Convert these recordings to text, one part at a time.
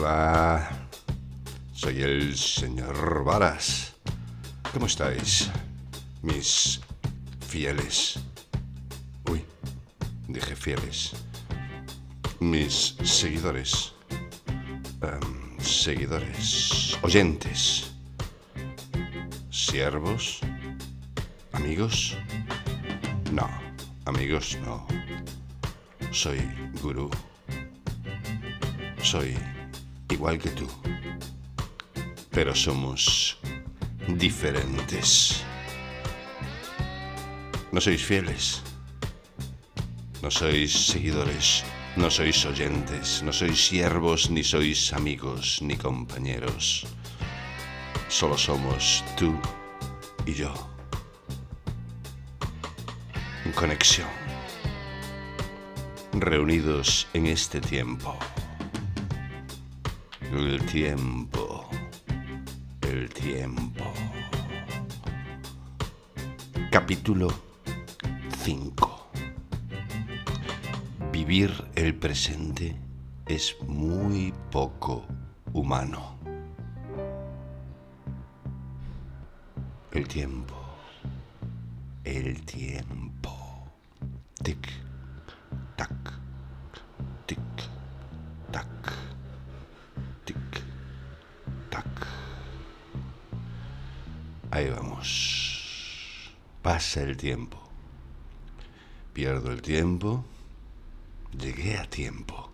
Hola, soy el señor Varas. ¿Cómo estáis, mis fieles? Uy, dije fieles. Mis seguidores. Seguidores, oyentes, siervos, amigos. No, amigos no. Soy gurú. Soy igual que tú, pero somos diferentes. No sois fieles, no sois seguidores, no sois oyentes, no sois siervos, ni sois amigos, ni compañeros. Solo somos tú y yo. Conexión. Reunidos en este tiempo. El tiempo. El tiempo. Capítulo 5. Vivir el presente es muy poco humano. El tiempo. El tiempo. Tic, tac, tic, tac, tic, tac. Ahí vamos. Pasa el tiempo. Pierdo el tiempo. Llegué a tiempo.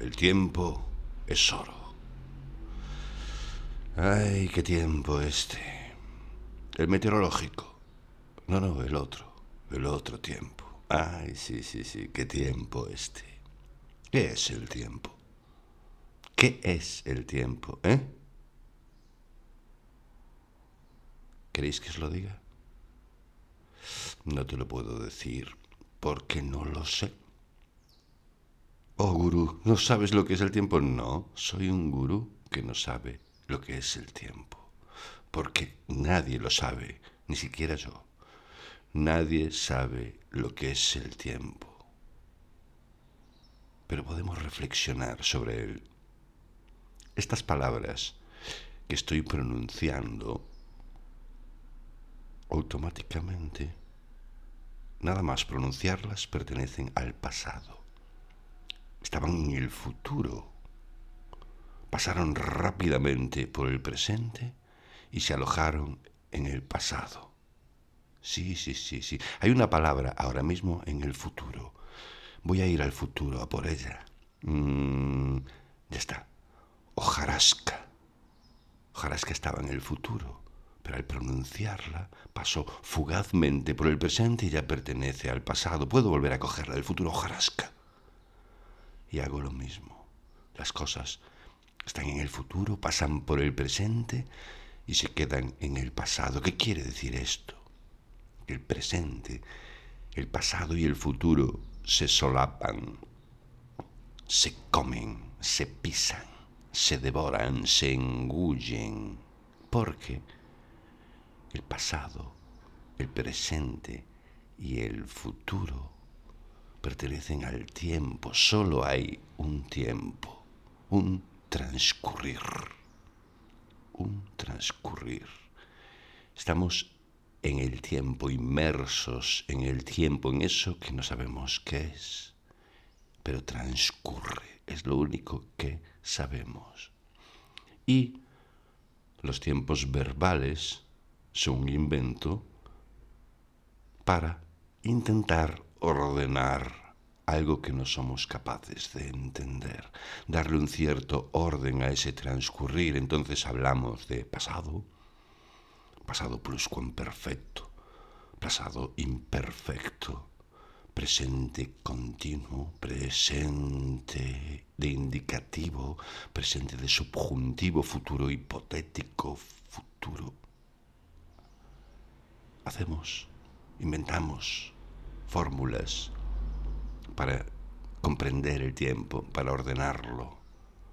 El tiempo es oro. Ay, qué tiempo este. El meteorológico. No, no, el otro. El otro tiempo. Ay, sí, sí, sí, qué tiempo este. ¿Qué es el tiempo? ¿Qué es el tiempo, eh? ¿Queréis que os lo diga? No te lo puedo decir porque no lo sé. Oh, gurú, ¿no sabes lo que es el tiempo? No, soy un gurú que no sabe lo que es el tiempo. Porque nadie lo sabe, ni siquiera yo. Nadie sabe lo que es el tiempo. Pero podemos reflexionar sobre él. Estas palabras que estoy pronunciando automáticamente, nada más pronunciarlas, pertenecen al pasado. Estaban en el futuro. Pasaron rápidamente por el presente y se alojaron en el pasado. Sí, sí, sí, sí. Hay una palabra ahora mismo en el futuro. Voy a ir al futuro a por ella. Ya está. Hojarasca. Hojarasca estaba en el futuro, pero al pronunciarla pasó fugazmente por el presente y ya pertenece al pasado. Puedo volver a cogerla del futuro. Hojarasca. Y hago lo mismo. Las cosas están en el futuro, pasan por el presente y se quedan en el pasado. ¿Qué quiere decir esto? El presente, el pasado y el futuro se solapan, se comen, se pisan, se devoran, se engullen, porque el pasado, el presente y el futuro pertenecen al tiempo. Solo hay un tiempo, un transcurrir, un transcurrir. Estamos en el tiempo, inmersos en el tiempo, en eso que no sabemos qué es, pero transcurre, es lo único que sabemos. Y los tiempos verbales son un invento para intentar ordenar algo que no somos capaces de entender, darle un cierto orden a ese transcurrir. Entonces hablamos de pasado, pasado pluscuamperfecto, pasado imperfecto, presente continuo, presente de indicativo, presente de subjuntivo, futuro hipotético, futuro. Hacemos, inventamos fórmulas para comprender el tiempo, para ordenarlo,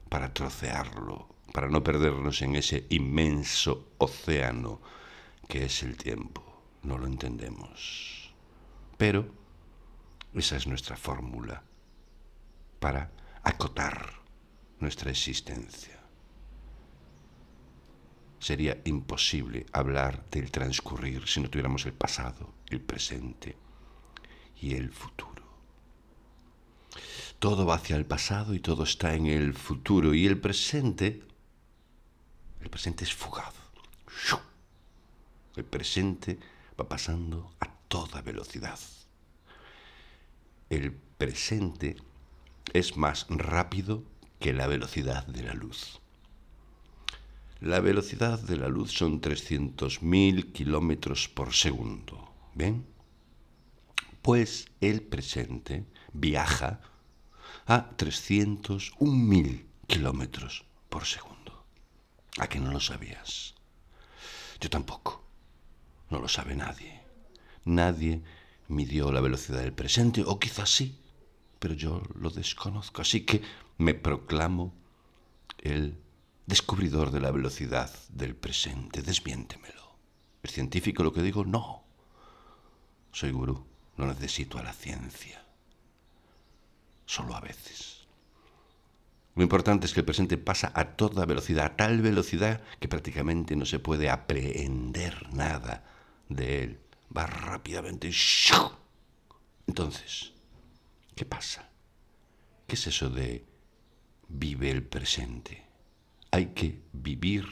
para trocearlo, para no perdernos en ese inmenso océano que es el tiempo. No lo entendemos. Pero esa es nuestra fórmula para acotar nuestra existencia. Sería imposible hablar del transcurrir si no tuviéramos el pasado, el presente y el futuro. Todo va hacia el pasado y todo está en el futuro. Y el presente es fugaz. El presente va pasando a toda velocidad. El presente es más rápido que la velocidad de la luz. La velocidad de la luz son 300.000 kilómetros por segundo. ¿Ven? Pues el presente viaja a 301.000 kilómetros por segundo. ¿A que no lo sabías? Yo tampoco. No lo sabe nadie. Nadie midió la velocidad del presente, o quizás sí, pero yo lo desconozco. Así que me proclamo el descubridor de la velocidad del presente. Desmiéntemelo. ¿Es científico lo que digo? No. Soy gurú. No necesito a la ciencia. Solo a veces. Lo importante es que el presente pasa a toda velocidad, a tal velocidad que prácticamente no se puede aprehender nada de él. Va rápidamente. Entonces, ¿qué pasa? ¿Qué es eso de vive el presente? Hay que vivir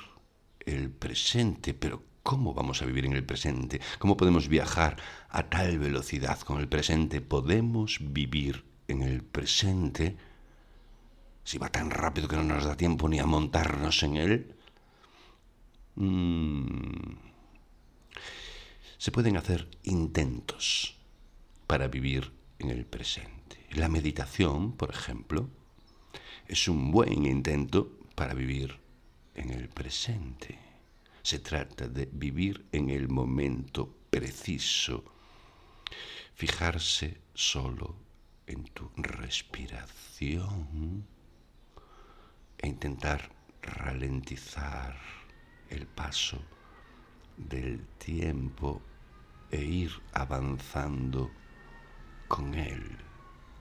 el presente, pero ¿cómo vamos a vivir en el presente? ¿Cómo podemos viajar a tal velocidad con el presente? ¿Podemos vivir en el presente si va tan rápido que no nos da tiempo ni a montarnos en él? Se pueden hacer intentos para vivir en el presente. La meditación, por ejemplo, es un buen intento para vivir en el presente. Se trata de vivir en el momento preciso, fijarse solo en tu respiración e intentar ralentizar el paso del tiempo e ir avanzando con él.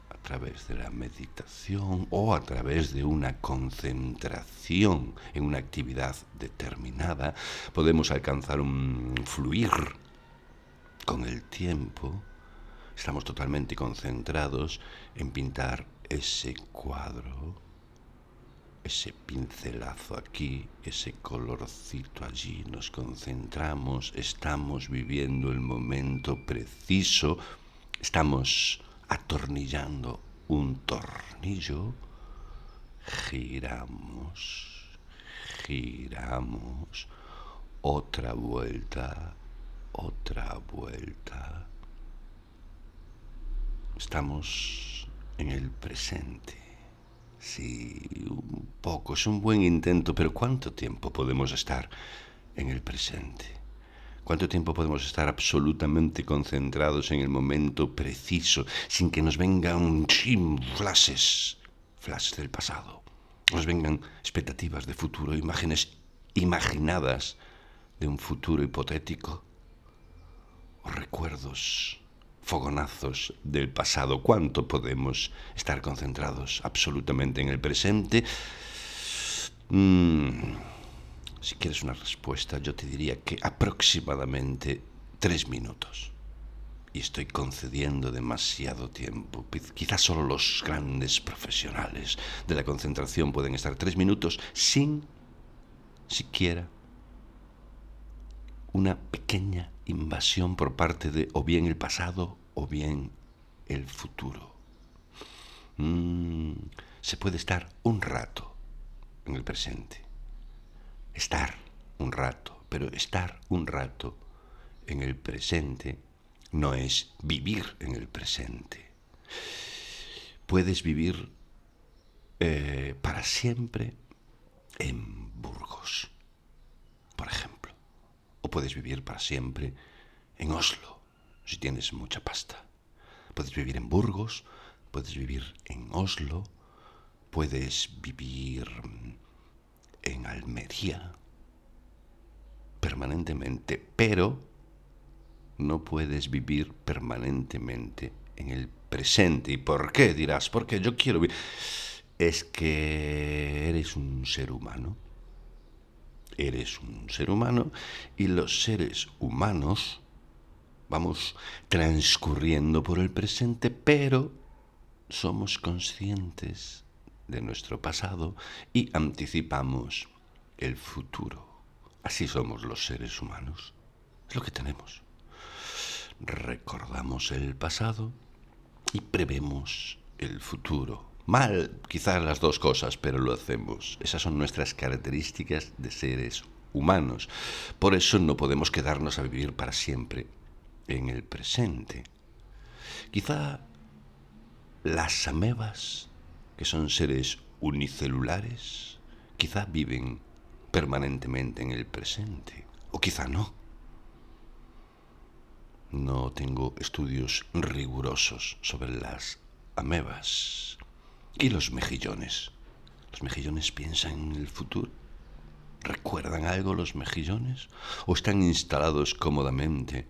A través de la meditación o a través de una concentración en una actividad determinada, podemos alcanzar un fluir con el tiempo. Estamos totalmente concentrados en pintar ese cuadro, ese pincelazo aquí, ese colorcito allí. Nos concentramos, estamos viviendo el momento preciso, estamos atornillando un tornillo, giramos, otra vuelta. Estamos en el presente. Sí, un poco, es un buen intento, pero ¿cuánto tiempo podemos estar en el presente? ¿Cuánto tiempo podemos estar absolutamente concentrados en el momento preciso, sin que nos vengan flashes del pasado, nos vengan expectativas de futuro, imágenes imaginadas de un futuro hipotético, o recuerdos, fogonazos del pasado? ¿Cuánto podemos estar concentrados absolutamente en el presente? Si quieres una respuesta, yo te diría que aproximadamente 3 minutos. Y estoy concediendo demasiado tiempo. Quizás solo los grandes profesionales de la concentración pueden estar 3 minutos sin siquiera una pequeña invasión por parte de o bien el pasado o bien el futuro. Se puede estar un rato en el presente. Estar un rato en el presente no es vivir en el presente. Puedes vivir para siempre en Burgos, por ejemplo. O puedes vivir para siempre en Oslo, si tienes mucha pasta. Puedes vivir en Burgos, puedes vivir en Oslo, puedes vivir en Almería, permanentemente, pero no puedes vivir permanentemente en el presente. ¿Y por qué? Dirás, porque yo quiero vivir. es que eres un ser humano. Eres un ser humano y los seres humanos vamos transcurriendo por el presente, pero somos conscientes de nuestro pasado y anticipamos el futuro. Así somos los seres humanos. Es lo que tenemos. Recordamos el pasado y prevemos el futuro. Mal, quizás las dos cosas, pero lo hacemos. Esas son nuestras características de seres humanos. Por eso no podemos quedarnos a vivir para siempre en el presente. Quizá las amebas, que son seres unicelulares, quizá viven permanentemente en el presente, o quizá no. No tengo estudios rigurosos sobre las amebas. Y los mejillones. ¿Los mejillones piensan en el futuro? ¿Recuerdan algo los mejillones? ¿O están instalados cómodamente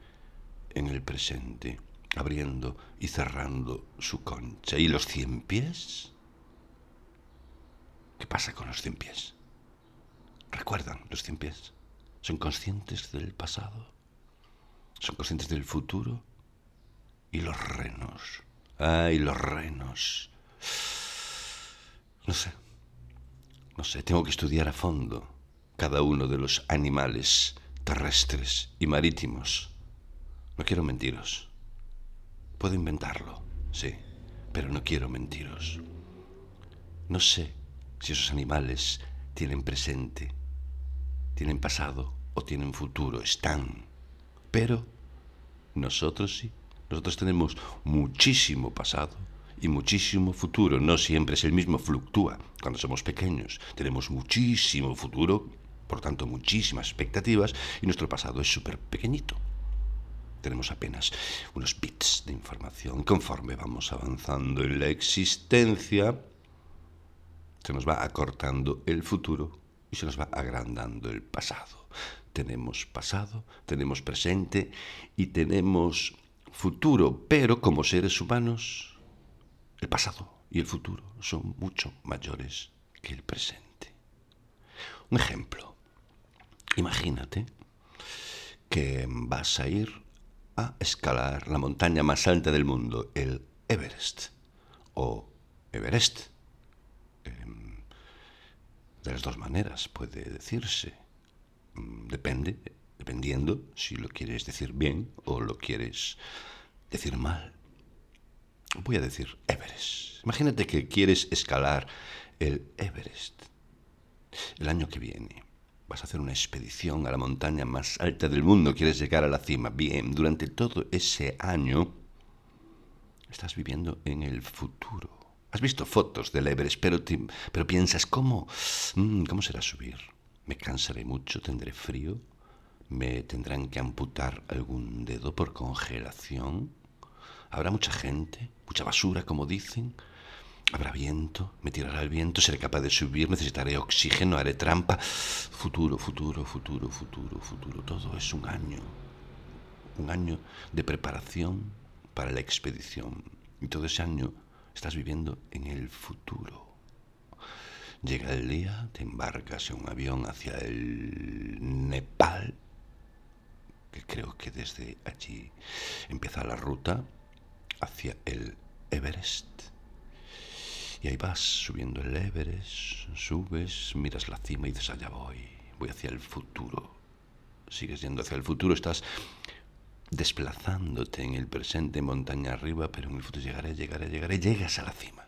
en el presente, abriendo y cerrando su concha? ¿Y los 100 pies? ¿Qué pasa con los 100 pies? ¿Recuerdan los 100 pies? ¿Son conscientes del pasado? ¿Son conscientes del futuro? ¿Y los renos? ¡Ay, los renos! No sé, tengo que estudiar a fondo cada uno de los animales terrestres y marítimos. No quiero mentiros. Puedo inventarlo, sí, pero no quiero mentiros. No sé si esos animales tienen presente, tienen pasado o tienen futuro, están. Pero nosotros sí, nosotros tenemos muchísimo pasado y muchísimo futuro. No siempre es el mismo, fluctúa. Cuando somos pequeños tenemos muchísimo futuro, por tanto muchísimas expectativas, y nuestro pasado es súper pequeñito. Tenemos apenas unos bits de información. Conforme vamos avanzando en la existencia, se nos va acortando el futuro y se nos va agrandando el pasado. Tenemos pasado, tenemos presente y tenemos futuro, pero como seres humanos, el pasado y el futuro son mucho mayores que el presente. Un ejemplo. Imagínate que vas a ir a escalar la montaña más alta del mundo, el Everest, o Everest. De las dos maneras puede decirse. Dependiendo si lo quieres decir bien o lo quieres decir mal. Voy a decir Everest. Imagínate que quieres escalar el Everest. El año que viene vas a hacer una expedición a la montaña más alta del mundo. Quieres llegar a la cima. Bien, durante todo ese año estás viviendo en el futuro. Has visto fotos del Everest, pero piensas, ¿cómo será subir? ¿Me cansaré mucho? ¿Tendré frío? ¿Me tendrán que amputar algún dedo por congelación? ¿Habrá mucha gente? ¿Mucha basura, como dicen? ¿Habrá viento? ¿Me tirará el viento? ¿Seré capaz de subir? ¿Necesitaré oxígeno? ¿Haré trampa? Futuro, futuro, futuro, futuro, futuro. Todo es un año. Un año de preparación para la expedición. Y todo ese año estás viviendo en el futuro. Llega el día, te embarcas en un avión hacia el Nepal, que creo que desde allí empieza la ruta hacia el Everest. Y ahí vas subiendo el Everest, subes, miras la cima y dices, allá voy hacia el futuro. Sigues yendo hacia el futuro, estás desplazándote en el presente, montaña arriba, pero en el futuro llegaré, llegas a la cima.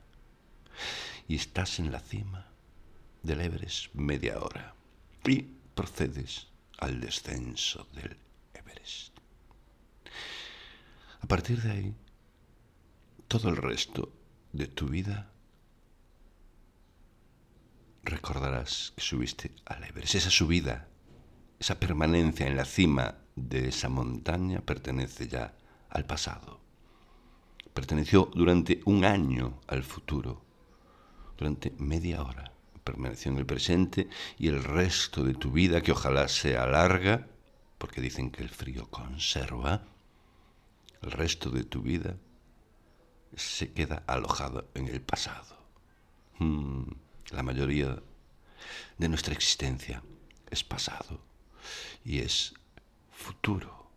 Y estás en la cima del Everest media hora y procedes al descenso del Everest. A partir de ahí, todo el resto de tu vida recordarás que subiste al Everest. Esa subida, esa permanencia en la cima de esa montaña pertenece ya al pasado. Perteneció durante un año al futuro. Durante media hora permaneció en el presente y el resto de tu vida, que ojalá sea larga, porque dicen que el frío conserva, el resto de tu vida se queda alojado en el pasado. La mayoría de nuestra existencia es pasado y es futuro.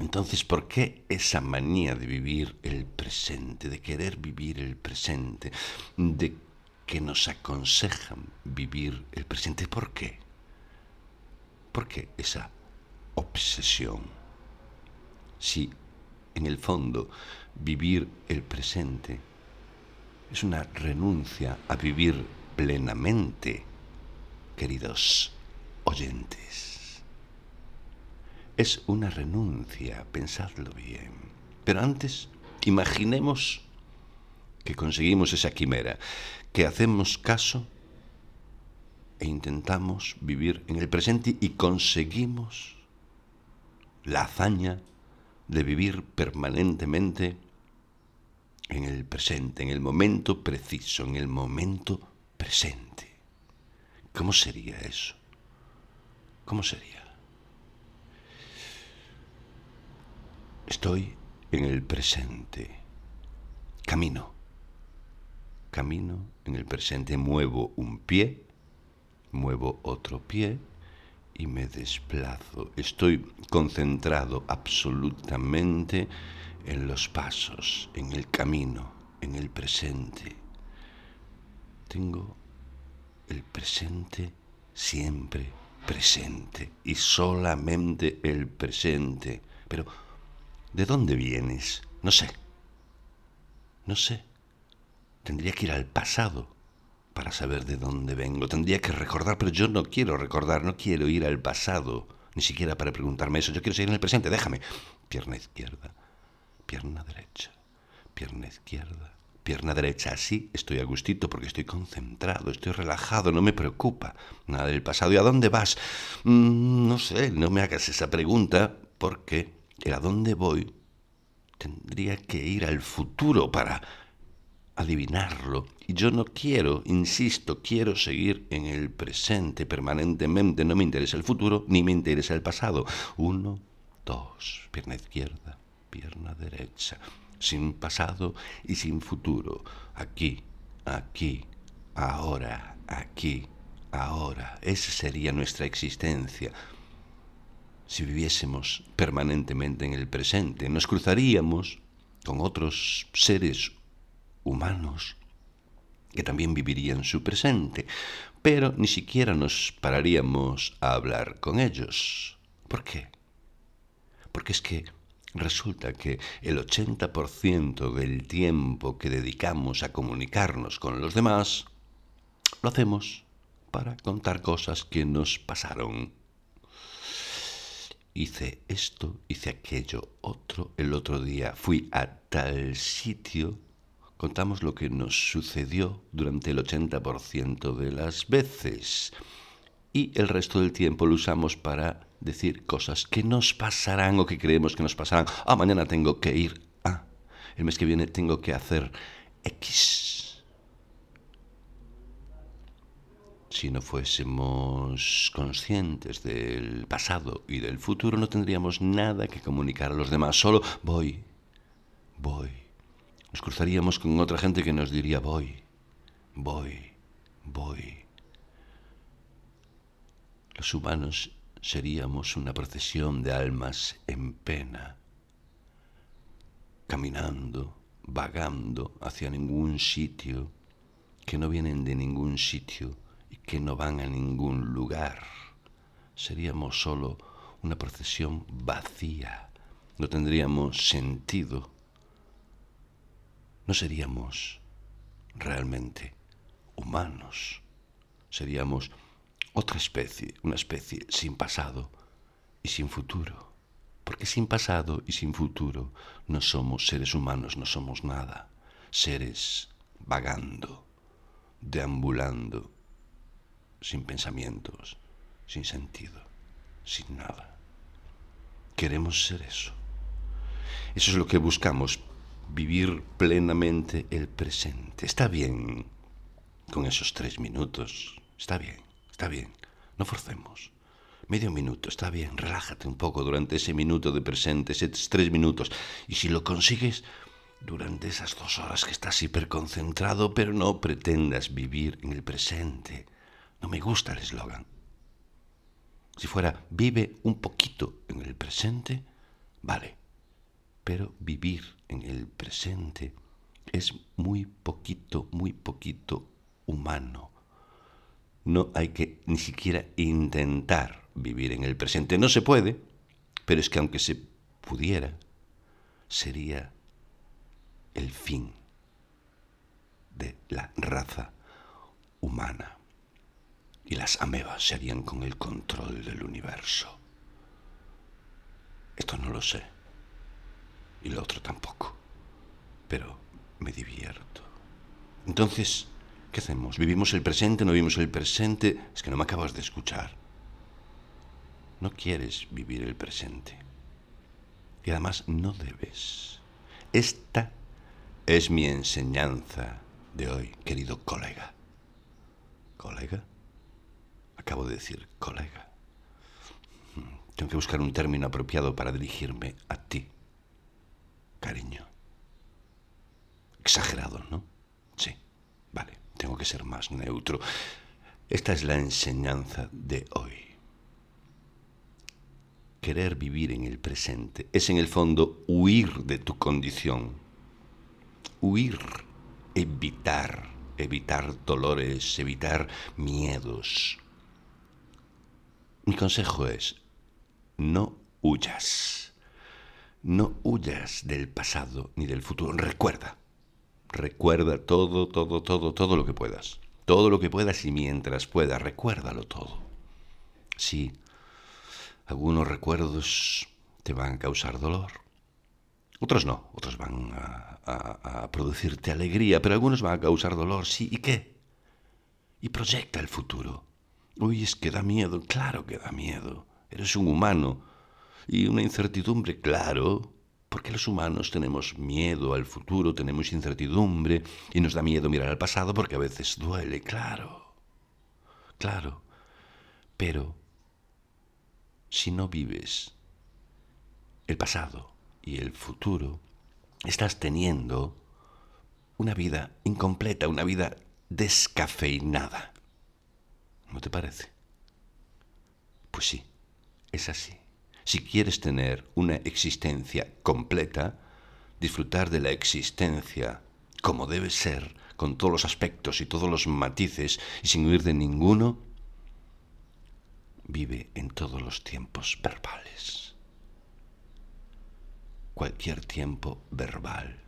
Entonces, ¿por qué esa manía de vivir el presente, de querer vivir el presente, de que nos aconsejan vivir el presente? ¿Por qué? ¿Por qué esa obsesión? Si, en el fondo, vivir el presente es una renuncia a vivir plenamente, queridos oyentes. Es una renuncia, pensadlo bien. Pero antes, imaginemos que conseguimos esa quimera, que hacemos caso e intentamos vivir en el presente y conseguimos la hazaña de vivir permanentemente en el presente, en el momento preciso, en el momento presente. ¿Cómo sería eso? ¿Cómo sería? Estoy en el presente. Camino. Camino en el presente. Muevo un pie, muevo otro pie y me desplazo. Estoy concentrado absolutamente en los pasos, en el camino, en el presente. Tengo el presente siempre presente y solamente el presente. Pero, ¿de dónde vienes? No sé. No sé. Tendría que ir al pasado para saber de dónde vengo. Tendría que recordar, pero yo no quiero recordar, no quiero ir al pasado, ni siquiera para preguntarme eso. Yo quiero seguir en el presente, déjame. Pierna izquierda. Pierna derecha, pierna izquierda, pierna derecha. Así estoy a gustito porque estoy concentrado, estoy relajado, no me preocupa nada del pasado. ¿Y a dónde vas? No sé, no me hagas esa pregunta porque el a dónde voy tendría que ir al futuro para adivinarlo. Y yo no quiero, insisto, quiero seguir en el presente permanentemente. No me interesa el futuro ni me interesa el pasado. 1, 2, pierna izquierda. Pierna derecha, sin pasado y sin futuro. Aquí, aquí, ahora, aquí, ahora. Esa sería nuestra existencia. Si viviésemos permanentemente en el presente, nos cruzaríamos con otros seres humanos que también vivirían su presente, pero ni siquiera nos pararíamos a hablar con ellos. ¿Por qué? Porque es que resulta que el 80% del tiempo que dedicamos a comunicarnos con los demás lo hacemos para contar cosas que nos pasaron. Hice esto, hice aquello, otro, el otro día fui a tal sitio. Contamos lo que nos sucedió durante el 80% de las veces. Y el resto del tiempo lo usamos para decir cosas que nos pasarán o que creemos que nos pasarán. Ah, mañana tengo que ir a. El mes que viene tengo que hacer X. Si no fuésemos conscientes del pasado y del futuro, no tendríamos nada que comunicar a los demás. Solo voy, voy. Nos cruzaríamos con otra gente que nos diría voy, voy, voy. Los humanos seríamos una procesión de almas en pena, caminando, vagando hacia ningún sitio, que no vienen de ningún sitio y que no van a ningún lugar. Seríamos solo una procesión vacía, no tendríamos sentido, no seríamos realmente humanos, seríamos otra especie, una especie sin pasado y sin futuro. Porque sin pasado y sin futuro no somos seres humanos, no somos nada. Seres vagando, deambulando, sin pensamientos, sin sentido, sin nada. Queremos ser eso. Eso es lo que buscamos, vivir plenamente el presente. Está bien con esos 3 minutos, está bien. Está bien, no forcemos. Medio minuto, está bien, relájate un poco durante ese minuto de presente, esos 3 minutos. Y si lo consigues, durante esas 2 horas que estás hiperconcentrado, pero no pretendas vivir en el presente. No me gusta el eslogan. Si fuera vive un poquito en el presente, vale. Pero vivir en el presente es muy poquito humano. No hay que ni siquiera intentar vivir en el presente. No se puede, pero es que aunque se pudiera, sería el fin de la raza humana. Y las amebas se harían con el control del universo. Esto no lo sé. Y lo otro tampoco. Pero me divierto. Entonces, ¿qué hacemos? ¿Vivimos el presente? ¿No vivimos el presente? Es que no me acabas de escuchar. No quieres vivir el presente. Y además no debes. Esta es mi enseñanza de hoy, querido colega. ¿Colega? Acabo de decir colega. Tengo que buscar un término apropiado para dirigirme a ti, cariño. Exagerado, ¿no? Sí, vale, tengo que ser más neutro. Esta es la enseñanza de hoy. Querer vivir en el presente es en el fondo huir de tu condición. Huir, evitar dolores, evitar miedos. Mi consejo es, no huyas. No huyas del pasado ni del futuro. Recuerda todo lo que puedas. Todo lo que puedas y mientras puedas, recuérdalo todo. Sí. Algunos recuerdos te van a causar dolor, otros no, otros van a producirte alegría, pero algunos van a causar dolor, sí, ¿y qué? Y proyecta el futuro. Uy, es que da miedo, claro que da miedo, eres un humano, y una incertidumbre, claro, porque los humanos tenemos miedo al futuro, tenemos incertidumbre, y nos da miedo mirar al pasado porque a veces duele, claro, pero si no vives el pasado y el futuro, estás teniendo una vida incompleta, una vida descafeinada. ¿No te parece? Pues sí, es así. Si quieres tener una existencia completa, disfrutar de la existencia como debe ser, con todos los aspectos y todos los matices y sin huir de ninguno, vive en todos los tiempos verbales. Cualquier tiempo verbal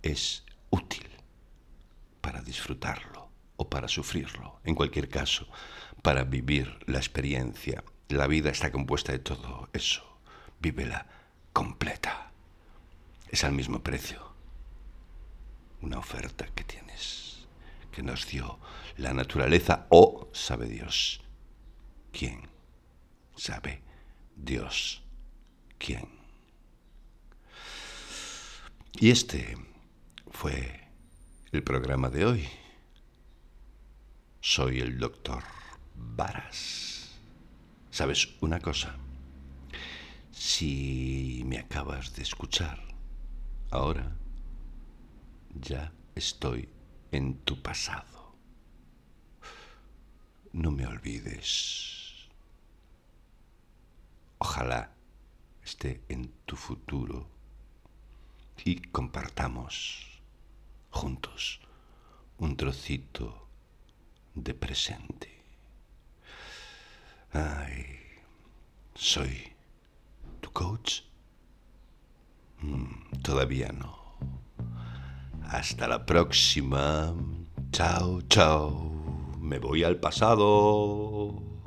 es útil para disfrutarlo o para sufrirlo. En cualquier caso, para vivir la experiencia. La vida está compuesta de todo eso. Vívela completa. Es al mismo precio. Una oferta que tienes, que nos dio la naturaleza o, sabe Dios, ¿quién? ¿Sabe Dios quién? Y este fue el programa de hoy. Soy el doctor Varas. ¿Sabes una cosa? Si me acabas de escuchar ahora, ya estoy en tu pasado. No me olvides. Ojalá esté en tu futuro y compartamos juntos un trocito de presente. Ay, ¿soy tu coach? Todavía no. Hasta la próxima. Chao. Me voy al pasado.